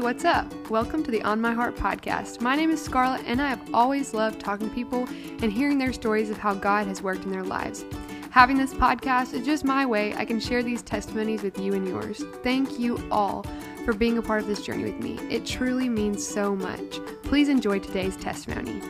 Hey, what's up? Welcome to the On My Heart podcast. My name is Scarlett, and I have always loved talking to people and hearing their stories of how God has worked in their lives. Having this podcast is just my way I can share these testimonies with you and yours. Thank you all for being a part of this journey with me. It truly means so much. Please enjoy today's testimony.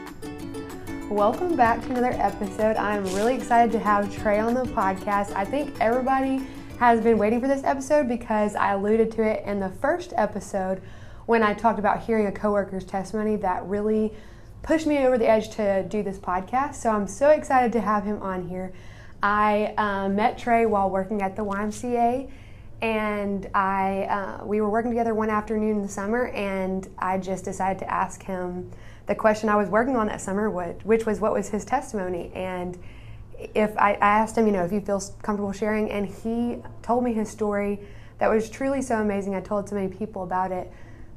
Welcome back to another episode. I'm really excited to have Trey on the podcast. I think everybody has been waiting for this episode because I alluded to it in the first episode when I talked about hearing a coworker's testimony that really pushed me over the edge to do this podcast. So I'm so excited to have him on here. I met Trey while working at the YMCA, and we were working together one afternoon in the summer, and I just decided to ask him the question I was working on that summer, which was what was his testimony. And if I asked him, you know, if you feel comfortable sharing, and he told me his story that was truly so amazing. I told so many people about it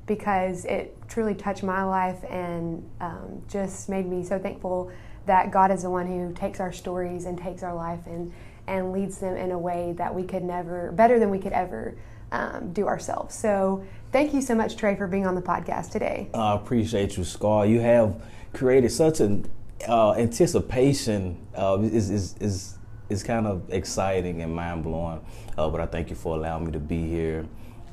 because it truly touched my life and just made me so thankful that God is the one who takes our stories and takes our life and leads them in a way that we could never, better than we could ever do ourselves. So thank you so much, Trey, for being on the podcast today. I appreciate you, Scar. You have created such an anticipation is kind of exciting and mind-blowing, but I thank you for allowing me to be here.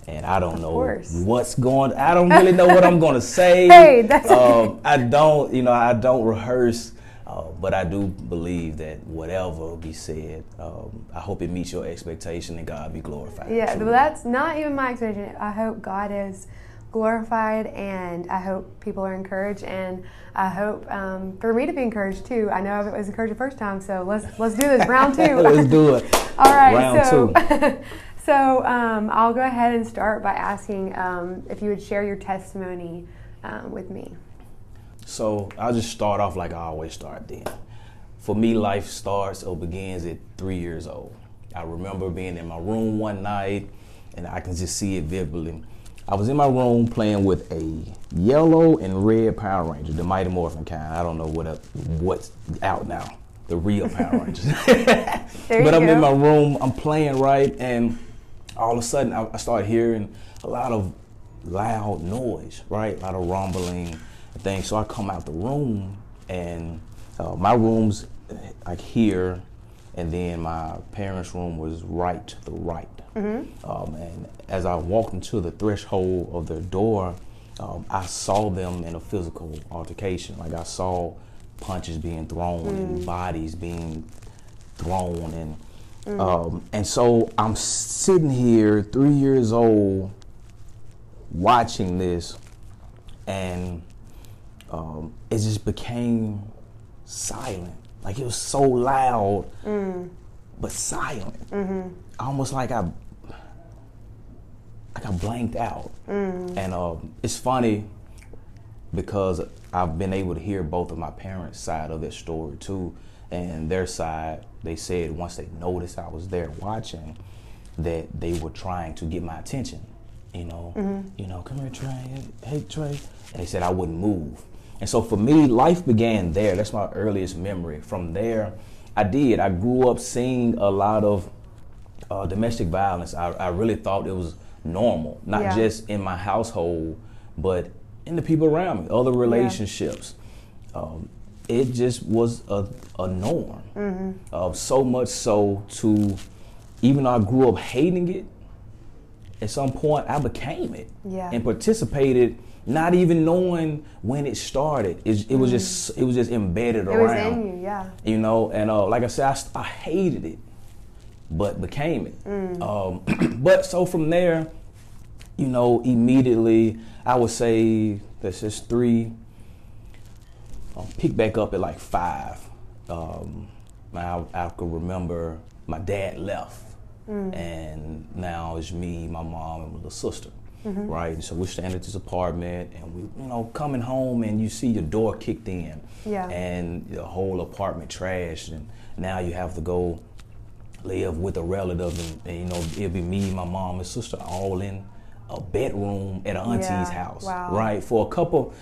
And I don't know what's going. I don't really know what I'm going to say. Hey, that's okay. I don't rehearse, but I do believe that whatever be said, I hope it meets your expectation and God be glorified. Yeah, but that's not even my expectation. I hope God is glorified, and I hope people are encouraged, and I hope for me to be encouraged too. I know I was encouraged the first time, so let's do this round two. Let's do it. All right, round two. So I'll go ahead and start by asking if you would share your testimony with me. So I'll just start off like I always start. Then, for me, life starts or begins at 3 years old. I remember being in my room one night, and I can just see it vividly. I was in my room playing with a yellow and red Power Ranger, the Mighty Morphin kind. I don't know what's out now, the real Power Rangers. But I'm in my room, I'm playing, right? And all of a sudden, I started hearing a lot of loud noise, right? A lot of rumbling things. So I come out the room, and my room's like here, and then my parents' room was right to the right. Mm-hmm. And as I walked into the threshold of their door, I saw them in a physical altercation. Like, I saw punches being thrown and bodies being thrown. And so I'm sitting here, 3 years old, watching this, and it just became silent. Like, it was so loud, but silent. Mm-hmm. Almost like I blanked out. Mm-hmm. And it's funny because I've been able to hear both of my parents' side of this story too. And their side, they said once they noticed I was there watching, that they were trying to get my attention. You know, come here, Trey. Hey, Trey. And they said I wouldn't move. And so for me, life began there. That's my earliest memory. From there, I grew up seeing a lot of domestic violence. I really thought it was normal, not just in my household, but in the people around me, other relationships. Yeah. It just was a norm. Mm-hmm. So much so to, even though I grew up hating it, at some point I became it and participated, not even knowing when it started. It was just embedded around. It was in you, You know, and like I said, I hated it, but became it. But so from there, you know, immediately, I would say that's just three. I'll pick back up at like five. I could remember my dad left. And now it's me, my mom, and my little sister. Mm-hmm. Right? And so we're standing at this apartment, and we, you know, coming home, and you see your door kicked in. Yeah. And the whole apartment trashed, and now you have to go live with a relative, and you know, it'll be me, my mom, and sister all in a bedroom at an auntie's house. Wow. Right? For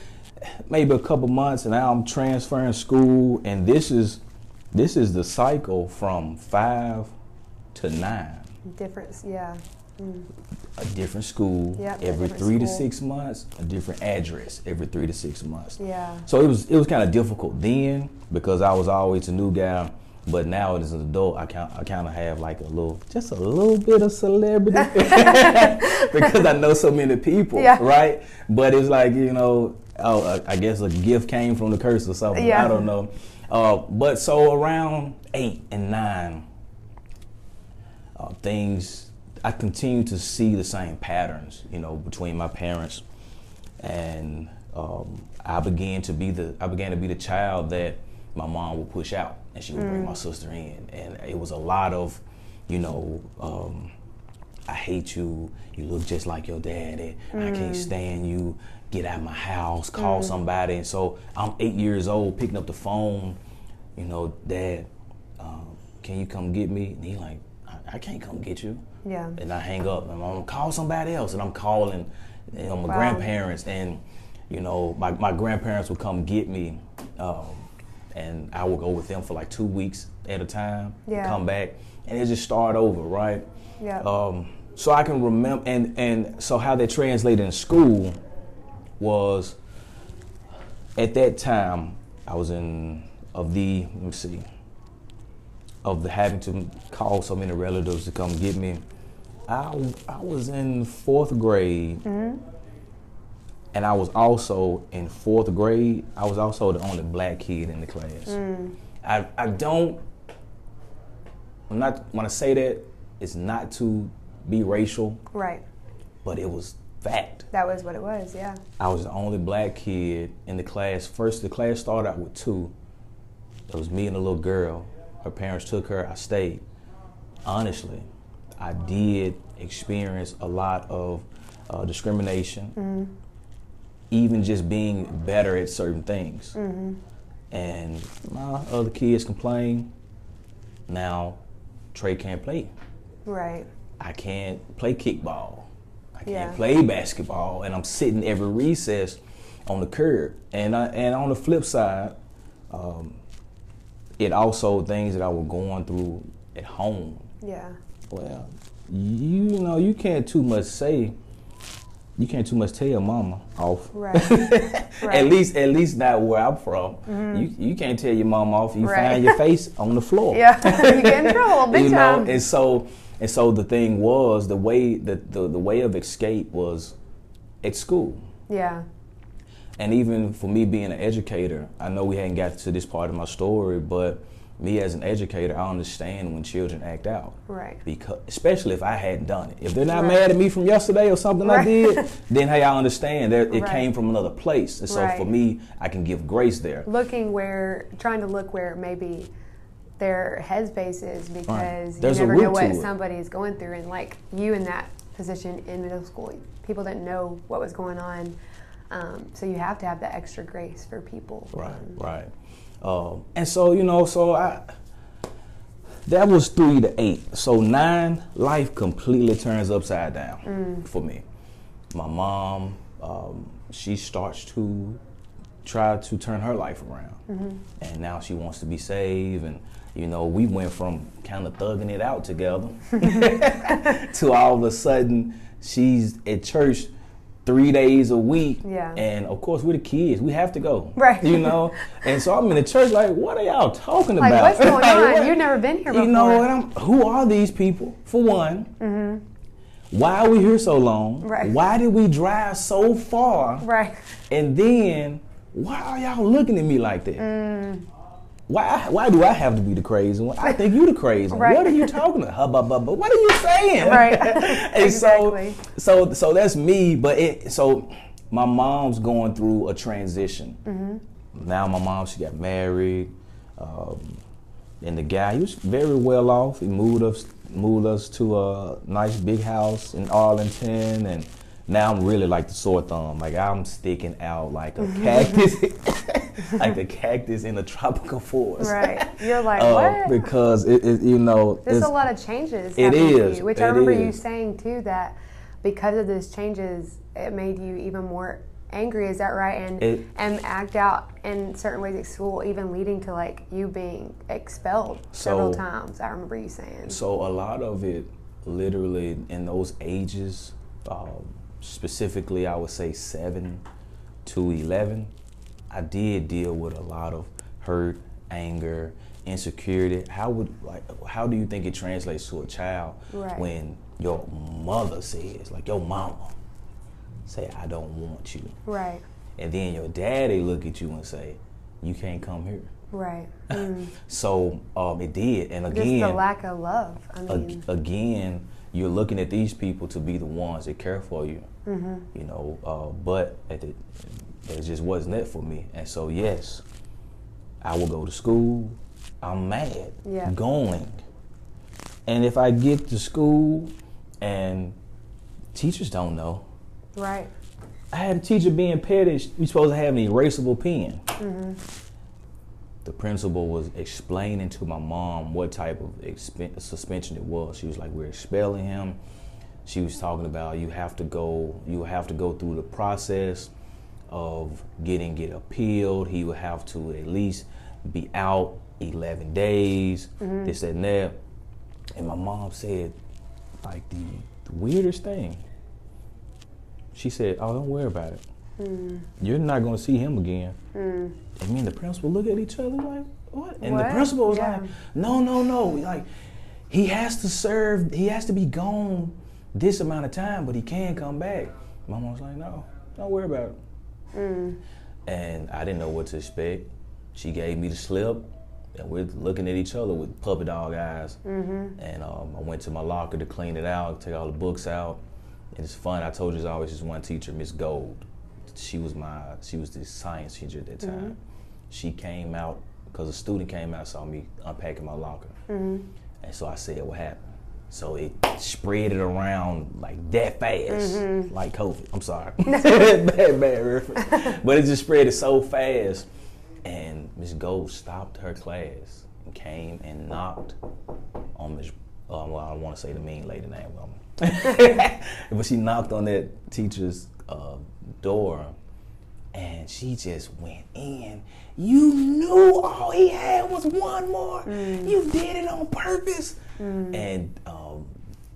maybe a couple months, and now I'm transferring school, and this is the cycle from 5 to 9. Difference, yeah. a different school every 3 to 6 months, a different address every 3 to 6 months. Yeah. So it was kind of difficult then because I was always a new guy. But now as an adult, I kind of have like a little bit of celebrity because I know so many people, right? But it's like, you know, I guess a gift came from the curse or something. Yeah. I don't know. But so around 8 and 9, things, I continue to see the same patterns, you know, between my parents, and I began to be the child that my mom would push out, and she would bring my sister in, and it was a lot of, you know, I hate you, you look just like your daddy, I can't stand you, get out of my house, call somebody. And so I'm 8 years old, picking up the phone, you know, Dad, can you come get me? And he's like, I can't come get you. Yeah. And I hang up, and I'm gonna call somebody else, and I'm calling, you know, my grandparents, and, you know, my grandparents would come get me, and I would go with them for like 2 weeks at a time, come back, and it just start over, right? Yeah. So I can remember, and so how that translated in school was, at that time, I was of having to call so many relatives to come get me. I was in 4th grade, and I was also in 4th grade. I was also the only black kid in the class. I'm not when I say that, it's not to be racial, right? But it was fact. That was what it was. Yeah. I was the only black kid in the class. First, the class started out with 2. It was me and a little girl. Her parents took her. I stayed. Honestly, I did experience a lot of discrimination, even just being better at certain things. And my other kids complained. Now, Trey can't play. Right. I can't play kickball. I can't play basketball. And I'm sitting every recess on the curb. And on the flip side, it also things that I was going through at home. Yeah. Well, you know, you can't too much tell mama off. Right. At least not where I'm from. You can't tell your mom off. You find your face on the floor. Yeah. You get in trouble big time. Know, and so the thing was, the way of escape was at school. Yeah. And even for me being an educator, I know we hadn't got to this part of my story, but me as an educator, I understand when children act out. Right. Because, especially if I hadn't done it. If they're not mad at me from yesterday or something I did, then hey, I understand that it came from another place. And so for me, I can give grace there. Trying to look where maybe their headspace is, because you never know what somebody's going through. And like you in that position in middle school, people didn't know what was going on. So you have to have that extra grace for people. Right. And so, you know, that was 3 to 8. So 9, life completely turns upside down for me. My mom, she starts to try to turn her life around. And now she wants to be saved. And, you know, we went from kind of thugging it out together to all of a sudden she's at church 3 days a week, and of course we're the kids. We have to go, right? You know, and so I'm in the church like, what are y'all talking about? What's going on? You've never been here before. You know, and who are these people? For one, why are we here so long? Right. Why did we drive so far? Right. And then, why are y'all looking at me like that? Why do I have to be the crazy one? I think you the crazy one. Right. What are you talking about? Hubba bubba. What are you saying? Right. And exactly. So that's me. But so my mom's going through a transition. Now my mom, she got married, and the guy, he was very well off. He moved us to a nice big house in Arlington, and now I'm really like the sore thumb. Like I'm sticking out like a cactus, like the cactus in the tropical forest. Right. You're like, what? Because it you know, there's a lot of changes. It is. To you, which I remember you saying too, that because of those changes, it made you even more angry. Is that right? And act out in certain ways at school, even leading to like you being expelled several times. I remember you saying. So a lot of it literally in those ages, specifically I would say 7 to 11, I did deal with a lot of hurt, anger, insecurity. How do you think it translates to a child when your mother says, like your mama say, I don't want you. Right. And then your daddy look at you and say, you can't come here. Right. Mm. So it did. And again, just the lack of love. I mean, again, you're looking at these people to be the ones that care for you. Mm-hmm. You know, but it just wasn't it for me. And so, yes, I will go to school. I'm mad. Yeah. Going. And if I get to school and teachers don't know. Right. I had a teacher being petty. You're supposed to have an erasable pen. Mm-hmm. The principal was explaining to my mom what type of suspension it was. She was like, we're expelling him. She was talking about you have to go through the process of get appealed. He would have to at least be out 11 days, mm-hmm. this, that, and that. And my mom said, like, the weirdest thing. She said, oh, don't worry about it. Mm. You're not going to see him again. Mm. And me and the principal look at each other like, what? And the principal was like, no. Like, he has to be gone this amount of time, but he can come back. My mom was like, no, don't worry about it. Mm. And I didn't know what to expect. She gave me the slip, and we're looking at each other with puppy dog eyes. Mm-hmm. And I went to my locker to clean it out, take all the books out. And it's fun. I told you there's always just one teacher, Miss Gold. She was the science teacher at that time. Mm-hmm. She came out because a student came out and saw me unpacking my locker. Mm-hmm. And so I said, what happened? So it spread it around like that fast, mm-hmm. like COVID. I'm sorry, bad reference. But it just spread it so fast. And Miss Gold stopped her class and came and knocked on Miss. Well, I don't want to say the mean lady name, but she knocked on that teacher's door, and she just went in. You knew all he had was one more. Mm. You did it on purpose. Mm. And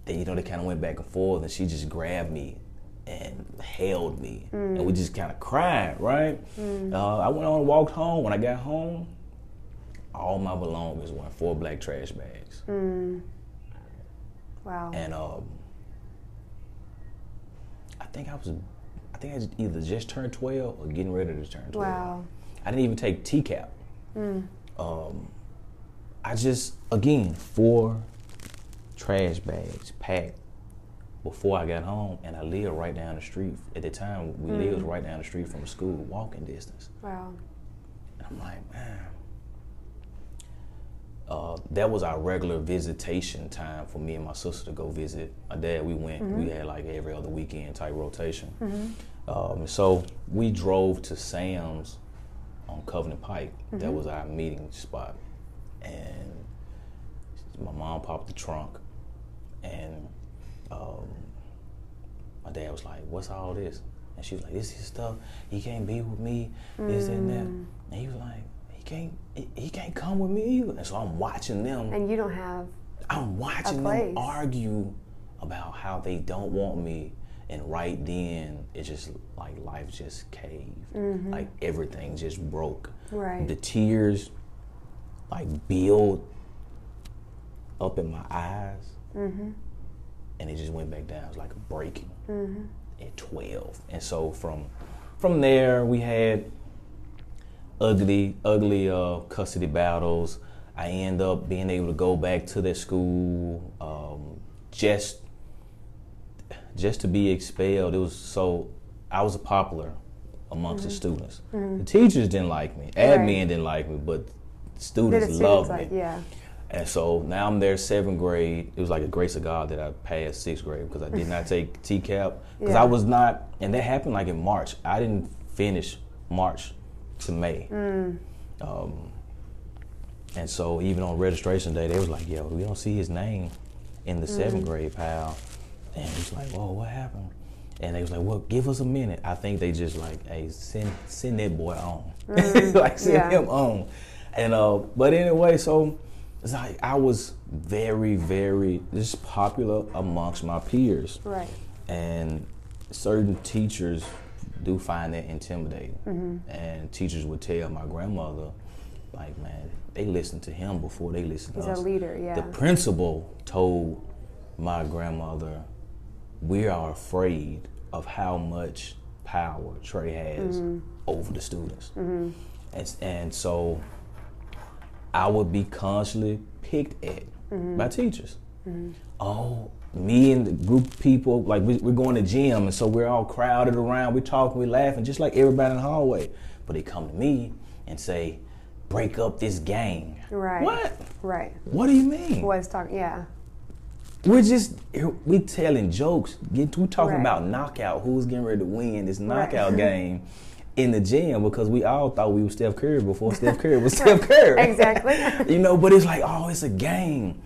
they kind of went back and forth, and she just grabbed me and held me, mm. and we just kind of cried, right? Mm. I went on and walked home. When I got home, all my belongings were in 4 black trash bags. Mm. Wow. And I think I just either just turned 12 or getting ready to turn 12. Wow. I didn't even take TCAP. Mm. I just, again, 4 trash bags packed before I got home, and I lived right down the street. At the time, we lived right down the street from a school, walking distance. Wow. And I'm like, man. That was our regular visitation time for me and my sister to go visit my dad. We went, mm-hmm. we had like every other weekend type rotation. Mm-hmm. So we drove to Sam's on Covenant Pike. Mm-hmm. That was our meeting spot. And my mom popped the trunk, and my dad was like, what's all this? And she was like, this is stuff, he can't be with me, this and that. And he was like, He can't come with me either. And so I'm watching them. And you don't have I'm watching them argue about how they don't want me. And right then, it's just like life just caved. Mm-hmm. Like everything just broke. Right. The tears like build up in my eyes. Mm-hmm. And it just went back down. It was like a breaking mm-hmm. at 12. And so from there, we had ugly custody battles. I end up being able to go back to that school just to be expelled. It was so I was popular amongst mm-hmm. the students. Mm-hmm. The teachers didn't like me. Admin didn't like me, but students loved me. And so now I'm there 7th grade. It was like a grace of God that I passed 6th grade because I did not take TCAP because I was not, and that happened like in March. I didn't finish March to May. Mm. And so even on registration day, they was like, yo, we don't see his name in the 7th grade pile. And it was like, whoa, what happened? And they was like, well, give us a minute. I think they just like, hey, send that boy on. Mm. Like, send him on. And but anyway, so It's like I was very, very just popular amongst my peers. Right. And certain teachers do find that intimidating. Mm-hmm. And teachers would tell my grandmother, like, man, they listened to him before they listened to us. He's a leader, yeah. The principal told my grandmother, we are afraid of how much power Trey has mm-hmm. over the students. Mm-hmm. And so I would be constantly picked at mm-hmm. by teachers. Mm-hmm. Oh, me and the group of people, like we're going to gym, and so we're all crowded around, we're talking, we're laughing, just like everybody in the hallway. But they come to me and say, break up this gang. Right. What? Right. What do you mean? Boys talk, yeah. We're just, we telling jokes. We're talking right. about knockout, who's getting ready to win this knockout right. game in the gym, because we all thought we were Steph Curry before Steph Curry was Steph Curry. Exactly. You know, but it's like, oh, it's a gang.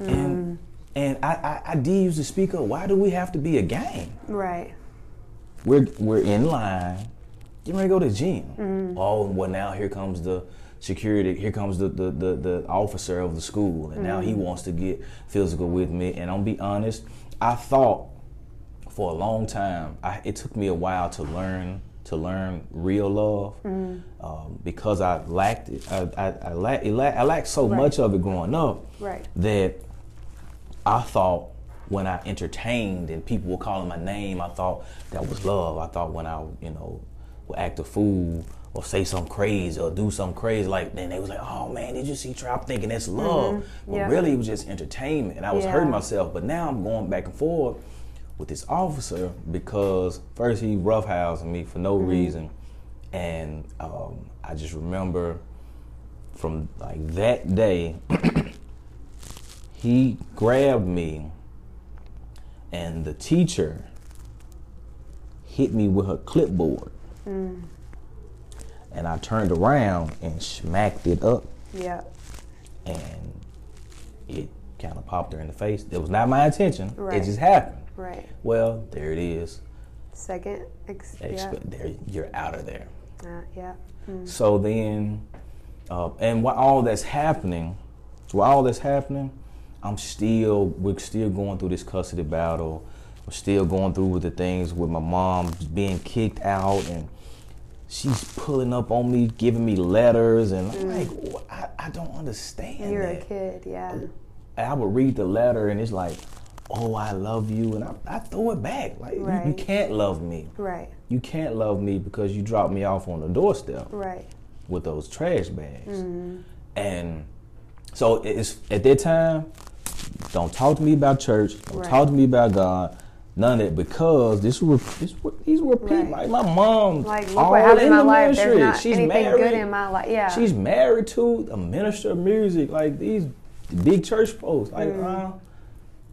Mm. And I did use the speaker. Why do we have to be a gang? Right. We're in line. Getting ready to go to the gym. Mm. Oh, well, now here comes the security. Here comes the officer of the school, and mm. now he wants to get physical with me. And I'm be honest, I thought for a long time. It took me a while to learn real love mm. Because I lacked it. I lacked so right. much of it growing up right. that I thought when I entertained and people were calling my name, I thought that was love. I thought when I would act a fool or say something crazy or do something crazy, like then they was like, oh man, did you see Trey? I'm thinking that's love. Mm-hmm. But yeah. really it was just entertainment, and I was yeah. hurting myself. But now I'm going back and forth with this officer because first he roughhoused me for no mm-hmm. reason, and I just remember from like that day he grabbed me and the teacher hit me with her clipboard. Mm. And I turned around and smacked it up. Yeah. And it kind of popped her in the face. It was not my intention. Right. It just happened. Right. Well, there it is. Second. There, you're out of there. Yeah. Mm. So then, and while all that's happening, we're still going through this custody battle. We're still going through with the things with my mom being kicked out, and she's pulling up on me, giving me letters, and I'm mm. like, I don't understand. You're that. A kid, yeah. I would read the letter, and it's like, oh, I love you, and I throw it back. Like, right. you can't love me. Right. You can't love me because you dropped me off on the doorstep. Right. With those trash bags. Mm-hmm. And so it's at that time, don't talk to me about church. Don't right. talk to me about God. None of it, because these were people right. like my mom. Like look all what happened in my life. There's not she's anything married, good in my life. Yeah, she's married to a minister of music. Like these big church folks. Like mm.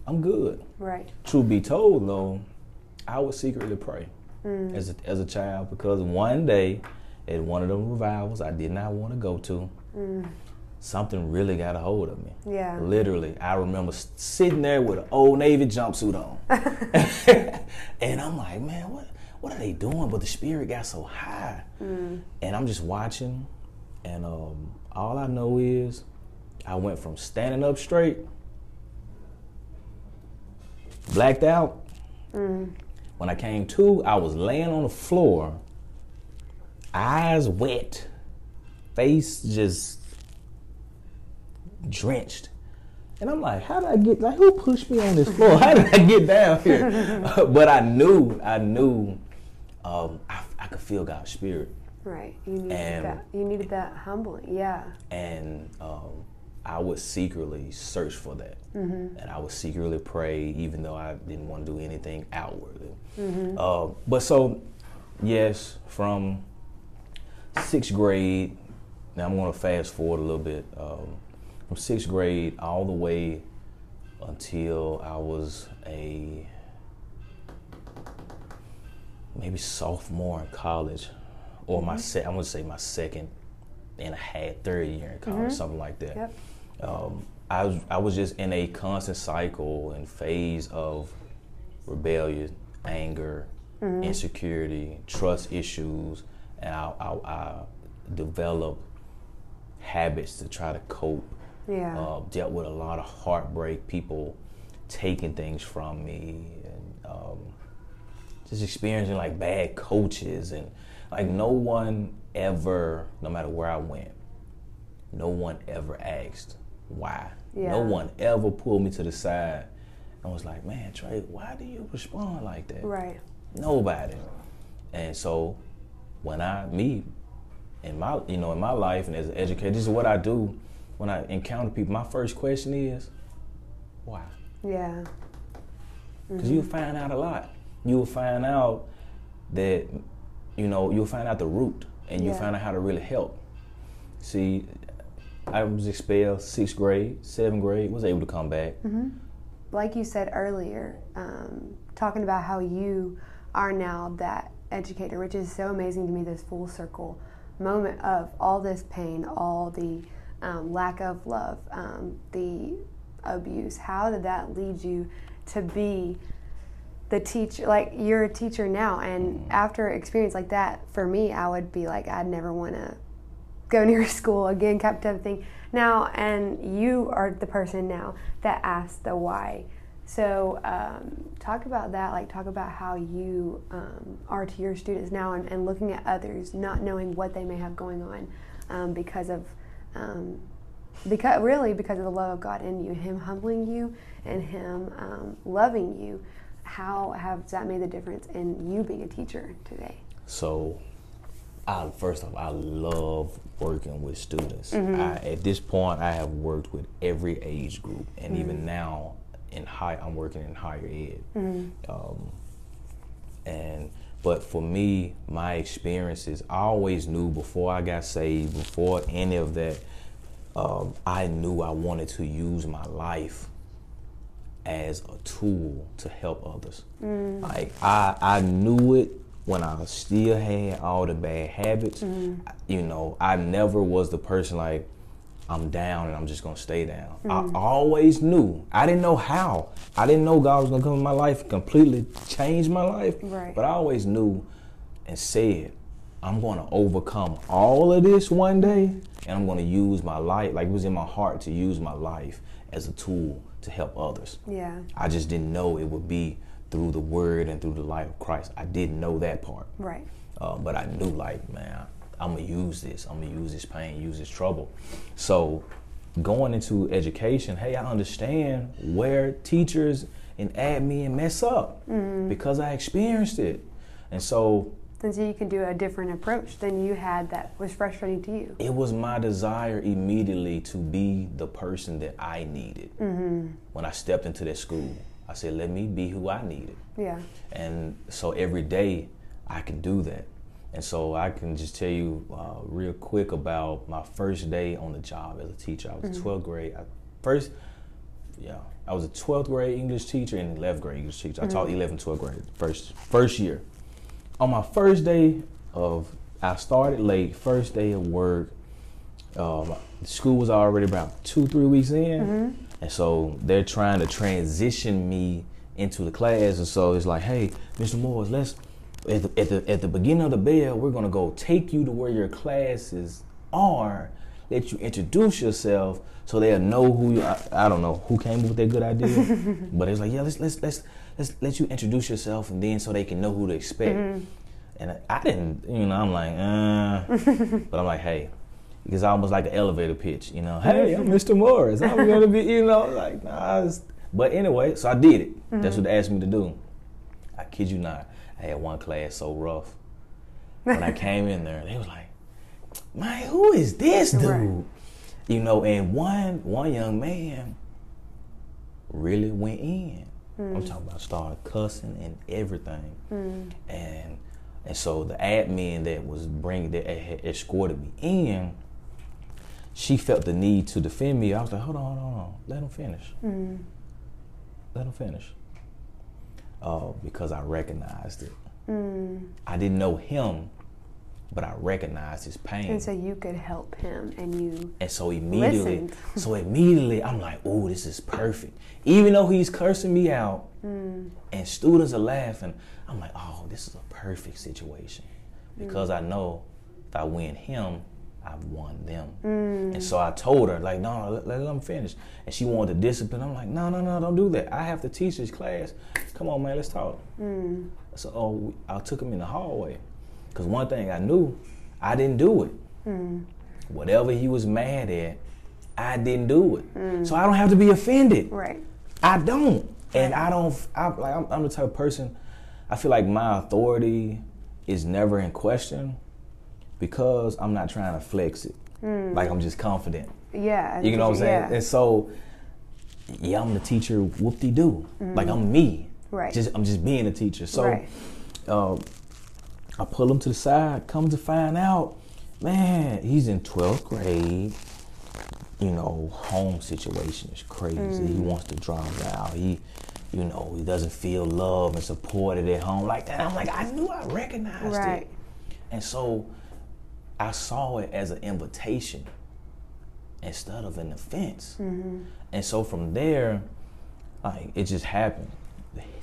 I'm good. Right. Truth be told, though, I would secretly pray mm. as a child, because one day at one of them revivals I did not want to go to. Mm. Something really got a hold of me. Yeah. Literally, I remember sitting there with an Old Navy jumpsuit on. And I'm like, man, what are they doing? But the spirit got so high. Mm. And I'm just watching. And all I know is I went from standing up straight, blacked out. Mm. When I came to, I was laying on the floor, eyes wet, face just drenched, and I'm like, how did I get? Like, who pushed me on this floor? How did I get down here? But I knew, I could feel God's spirit. Right, you needed that humbling, yeah. And I would secretly search for that, mm-hmm. and I would secretly pray, even though I didn't want to do anything outwardly. Mm-hmm. But so, yes, from 6th grade. Now I'm going to fast forward a little bit. From 6th grade all the way until I was a maybe sophomore in college, or mm-hmm. I'm gonna say my second and a half, third year in college, mm-hmm. something like that. Yep. I was just in a constant cycle and phase of rebellion, anger, mm-hmm. insecurity, trust issues, and I developed habits to try to cope Yeah. Dealt with a lot of heartbreak, people taking things from me, and just experiencing like bad coaches, and like no one ever, no matter where I went, no one ever asked why. Yeah. No one ever pulled me to the side and was like, man, Trey, why do you respond like that? Right. Nobody. And so when in my life and as an educator, this is what I do when I encounter people. My first question is, why? Yeah. Because mm-hmm. You'll find out a lot. You'll find out that, you'll find out the root, and you'll find out how to really help. See, I was expelled 6th grade, 7th grade, was able to come back. Mm-hmm. Like you said earlier, talking about how you are now that educator, which is so amazing to me, this full circle moment of all this pain, all the lack of love, the abuse. How did that lead you to be the teacher? Like, you're a teacher now, and after experience like that, for me, I would be like, I'd never want to go near school again, kept everything now. And you are the person now that asks the why. So talk about that, like talk about how you are to your students now, and looking at others, not knowing what they may have going on because of the love of God in you, Him humbling you and Him loving you. How has that made the difference in you being a teacher today? So, first off, I love working with students. Mm-hmm. At this point, I have worked with every age group, and mm-hmm. even now, I'm working in higher ed. Mm-hmm. But for me, my experiences, I always knew before I got saved, before any of that, I knew I wanted to use my life as a tool to help others. Mm. Like I knew it when I still had all the bad habits. Mm. I never was the person like, I'm down and I'm just gonna stay down. Mm. I always knew. I didn't know how. I didn't know God was gonna come in my life and completely change my life. Right. But I always knew and said, I'm gonna overcome all of this one day, and I'm gonna use my life, like it was in my heart to use my life as a tool to help others. Yeah. I just didn't know it would be through the word and through the life of Christ. I didn't know that part. Right. But I knew, like, man, I'm gonna use this. I'm gonna use this pain, use this trouble. So going into education, hey, I understand where teachers and admin mess up because I experienced it. And so you can do a different approach than you had that was frustrating to you. It was my desire immediately to be the person that I needed. Mm-hmm. When I stepped into that school, I said, let me be who I needed. Yeah. And so every day I can do that. And so I can just tell you real quick about my first day on the job as a teacher. I was mm-hmm. 12th grade. I was a 12th grade English teacher and 11th grade English teacher. Mm-hmm. I taught 11th, 12th grade first year. On my first day I started late, first day of work, school was already about 2-3 weeks in, mm-hmm. and so they're trying to transition me into the class, and so it's like, hey, Mr. Morris, at the beginning of the bell, we're gonna go take you to where your classes are, let you introduce yourself, so they'll know who you are. I don't know who came up with that good idea, but it's like, yeah, let's let you introduce yourself, and then so they can know who to expect. Mm-hmm. And I didn't, I'm like, but I'm like, hey, because I almost like an elevator pitch, hey, I'm Mr. Morris, I'm gonna be, like, nah. But anyway, so I did it. Mm-hmm. That's what they asked me to do. I kid you not, I had one class so rough. When I came in there, they was like, man, who is this dude? Right. And one young man really went in. I'm talking about started cussing and everything. And so the admin that was that escorted me in, she felt the need to defend me. I was like, hold on. Let him finish. Because I recognized it. I didn't know him, but I recognized his pain. And so you could help him, and so immediately I'm like, oh, this is perfect. Even though he's cursing me out and students are laughing, I'm like, oh, this is a perfect situation. Because I know if I win him, I've won them. Mm. And so I told her, like, no, let them finish. And she wanted to discipline. I'm like, no, don't do that. I have to teach this class. Come on, man, let's talk. Mm. So I took him in the hallway. Because one thing I knew, I didn't do it. Mm. Whatever he was mad at, I didn't do it. Mm. So I don't have to be offended. Right. I don't. And I don't, I'm the type of person, I feel like my authority is never in question because I'm not trying to flex it. Mm. Like, I'm just confident. Yeah. You know what I'm saying? Yeah. And so, yeah, I'm the teacher, whoop-de-doo. Mm. Like, I'm me. Right. I'm just being a teacher. So right. I pull him to the side, come to find out, man, he's in 12th grade. You know, home situation is crazy. Mm. He wants to drop out. He doesn't feel loved and supported at home like that. I'm like, I knew I recognized right. it. And so I saw it as an invitation instead of an offense. Mm-hmm. And so from there, like, it just happened.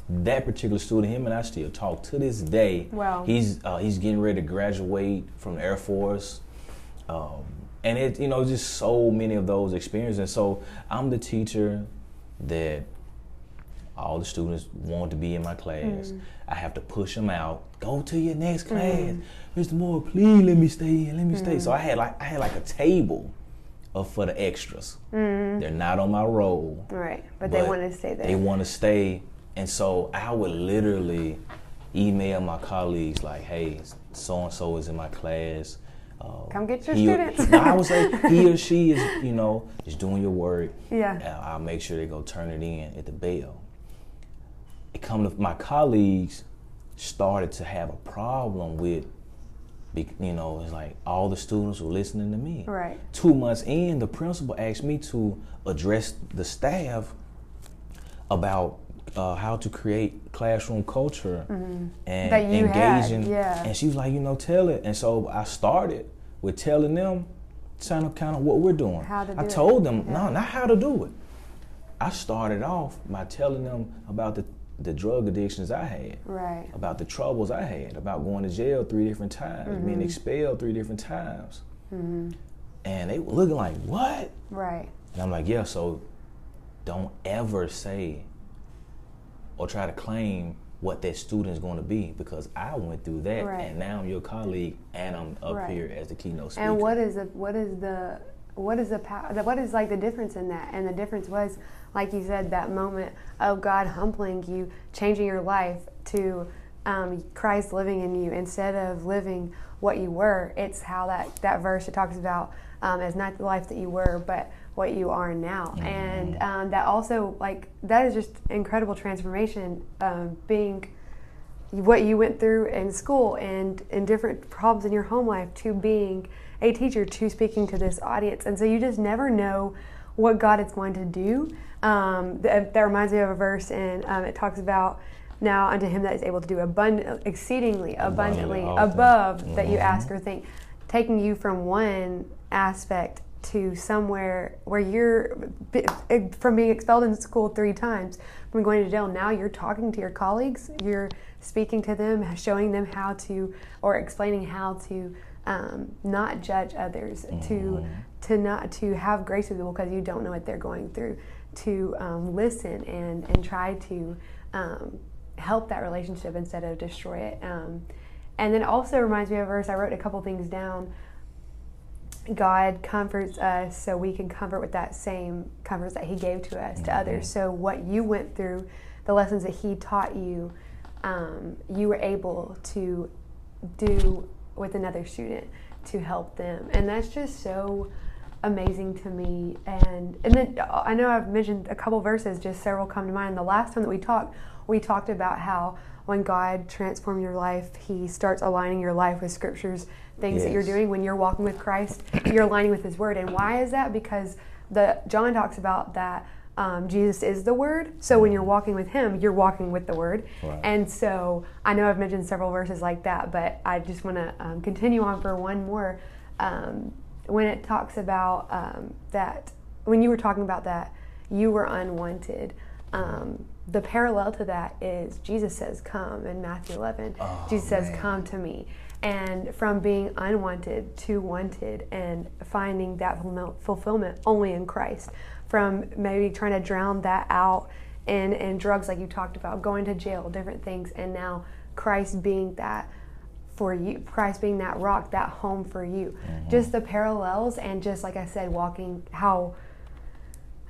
That particular student, him and I still talk to this day. Wow. He's getting ready to graduate from the Air Force. And it, you know, just so many of those experiences. And so I'm the teacher that all the students want to be in my class. Mm. I have to push them out. Go to your next class, Mr. Moore. Please let me stay in. Let me stay. So I had like a table for the extras. Mm. They're not on my roll. Right, but they want to stay there. They want to stay, and so I would literally email my colleagues like, "Hey, so and so is in my class. Come get your students." I would say he or she is, is doing your work. Yeah, I'll make sure they go turn it in at the bell. My colleagues started to have a problem with, it's like all the students were listening to me. Right. 2 months in, the principal asked me to address the staff about how to create classroom culture and that you engaging. Yeah. And she was like, tell it. And so I started with telling them kind of what we're doing. How to do it. I told them, no, not how to do it. I started off by telling them about the drug addictions I had, right. about the troubles I had, about going to jail 3 different times, being expelled 3 different times. Mm-hmm. And they were looking like, what? Right. And I'm like, yeah, so don't ever say or try to claim what that student's going to be because I went through that right. and now I'm your colleague and I'm up right. here as the keynote speaker. And what is the difference in that? And the difference was, like you said, that moment of God humbling you, changing your life to Christ living in you instead of living what you were. It's how that verse it talks about is not the life that you were, but what you are now. Mm-hmm. And that also, like, that is just incredible transformation being what you went through in school and in different problems in your home life to being a teacher to speaking to this audience. And so you just never know what God is going to do. That reminds me of a verse, and it talks about, now unto him that is able to do exceedingly abundantly above that you ask or think, taking you from one aspect to somewhere where you're from being expelled in school 3 times, from going to jail, now you're talking to your colleagues, you're speaking to them, showing them how to, or explaining how to not judge others, to not to have grace with people because you don't know what they're going through, to listen and try to help that relationship instead of destroy it. And then also reminds me of a verse, I wrote a couple things down. God comforts us so we can comfort with that same comfort that he gave to us, to others. So what you went through, the lessons that he taught you, you were able to do with another student to help them. And that's just so amazing to me. And then I know I've mentioned a couple verses, just several come to mind. The last time that we talked about how when God transforms your life, he starts aligning your life with scriptures, things that you're doing when you're walking with Christ, you're aligning with his word. And why is that? Because John talks about that Jesus is the word. So when you're walking with him, you're walking with the word. Right. And so I know I've mentioned several verses like that, but I just want to continue on for one more. When it talks about that, when you were talking about that, you were unwanted. the parallel to that is Jesus says, come in Matthew 11. Oh, Jesus says, come to me. And from being unwanted to wanted and finding that fulfillment only in Christ, from maybe trying to drown that out in drugs like you talked about, going to jail, different things, and now Christ being that for you, Christ being that rock, that home for you. Mm-hmm. Just the parallels, and just like I said, walking how...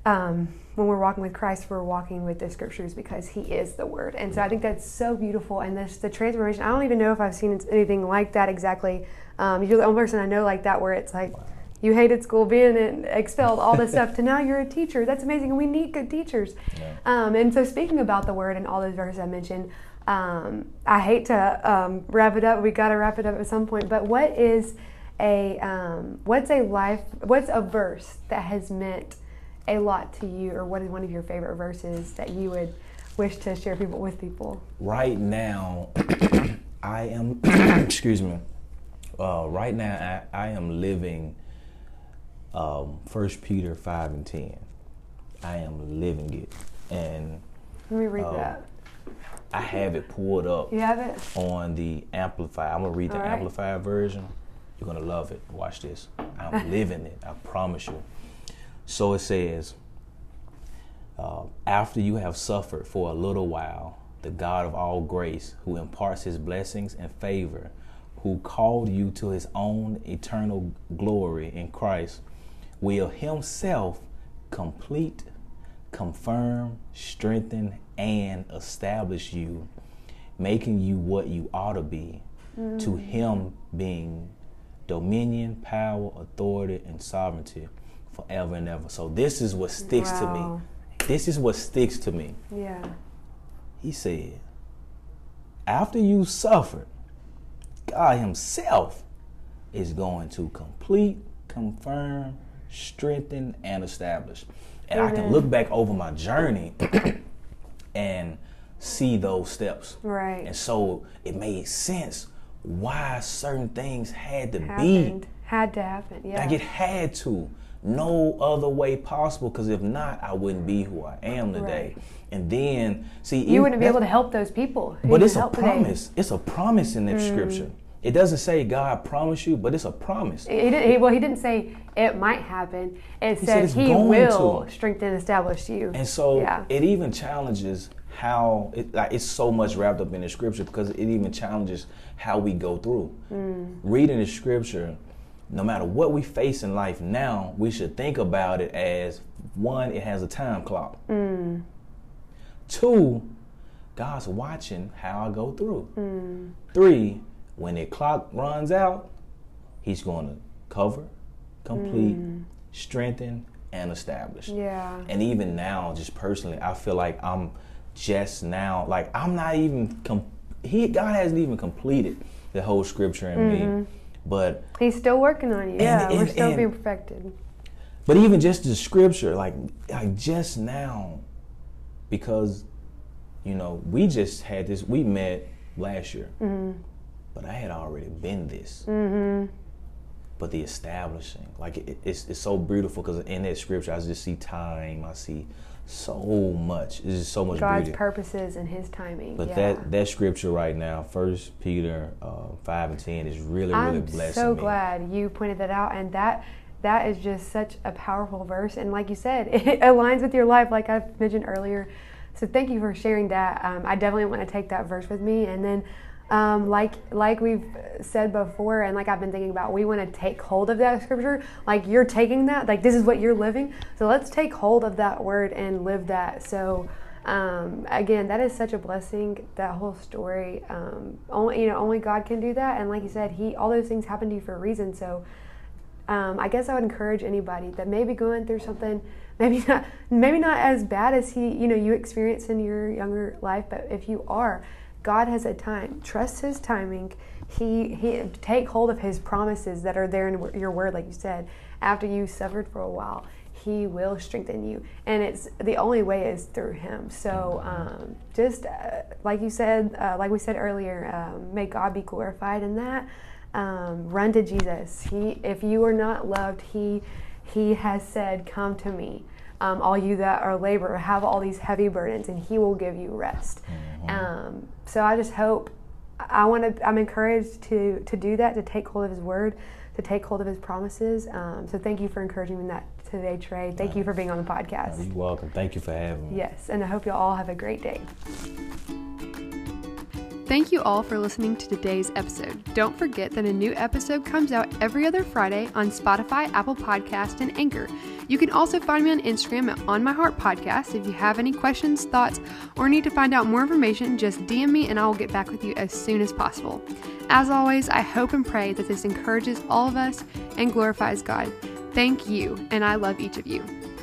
when we're walking with Christ, we're walking with the Scriptures because He is the Word. And so I think that's so beautiful. And this, the transformation, I don't even know if I've seen anything like that exactly. You're the only person I know like that, where it's like, you hated school, being expelled, all this stuff, to now you're a teacher. That's amazing. And we need good teachers. Yeah. And so speaking about the Word and all those verses I mentioned, I hate to wrap it up. We got to wrap it up at some point. But what is what's a verse that has meant a lot to you, or what is one of your favorite verses that you would wish to share with people? Right now, I am, excuse me, right now I am living 1 Peter 5:10. I am living it. And let me read that. I have it pulled up. You have it? On the Amplifier. I'm going to read the Amplifier version. You're going to love it. Watch this. I'm living it. I promise you. So it says, after you have suffered for a little while, the God of all grace, who imparts His blessings and favor, who called you to His own eternal glory in Christ, will Himself complete, confirm, strengthen, and establish you, making you what you ought to be, to Him being dominion, power, authority, and sovereignty, forever and ever. So this is what sticks to me. This is what sticks to me. Yeah. He said, after you suffered, God Himself is going to complete, confirm, strengthen, and establish. And I can look back over my journey and see those steps. Right. And so it made sense why certain things had to be. Had to happen, yeah. Like it had to. No other way possible, because if not, I wouldn't be who I am today. Right. And then, see, you wouldn't be able to help those people. But it's a promise. Today. It's a promise in that Scripture. It doesn't say God promised you, but it's a promise. He didn't say it might happen. He said He will strengthen and establish you. And so it even challenges how it's so much wrapped up in the Scripture, because it even challenges how we go through reading the Scripture. No matter what we face in life now, we should think about it as, one, it has a time clock. Two, God's watching how I go through. Three, when the clock runs out, He's going to cover, complete, strengthen, and establish. Yeah. And even now, just personally, I feel like I'm just now, like I'm not even, God hasn't even completed the whole Scripture in me. But He's still working on you. We're still being perfected. But even just the Scripture, like just now, because, we just had this, we met last year, but I had already been this. But the establishing, like it's so beautiful, because in that Scripture, I just see time, I see so much. It's just so much God's beauty. Purposes and His timing. But that Scripture right now, 1 Peter 5:10, is really, really blessing me. I'm so glad you pointed that out, and that is just such a powerful verse. And like you said, it aligns with your life, like I mentioned earlier. So thank you for sharing that. I definitely want to take that verse with me, and then. Like we've said before, and like I've been thinking about, we want to take hold of that Scripture. Like you're taking that, like this is what you're living. So let's take hold of that word and live that. So again, that is such a blessing. That whole story, only God can do that. And like you said, all those things happen to you for a reason. So I guess I would encourage anybody that may be going through something, maybe not as bad as you experienced in your younger life, but if you are. God has a time. Trust His timing. He take hold of His promises that are there in your word, like you said. After you suffered for a while, He will strengthen you, and it's the only way is through Him. So, just like you said, like we said earlier, may God be glorified in that. Run to Jesus. If you are not loved, He has said, "Come to me." all you that are labor have all these heavy burdens, and He will give you rest. Mm-hmm. So I just hope, I'm encouraged to do that, to take hold of His word, to take hold of His promises. So thank you for encouraging me in that today, Trey. Thank you for being on the podcast. You're welcome. Thank you for having me. Yes, and I hope you all have a great day. Thank you all for listening to today's episode. Don't forget that a new episode comes out every other Friday on Spotify, Apple Podcasts, and Anchor. You can also find me on Instagram at OnMyHeartPodcast. If you have any questions, thoughts, or need to find out more information, just DM me and I will get back with you as soon as possible. As always, I hope and pray that this encourages all of us and glorifies God. Thank you, and I love each of you.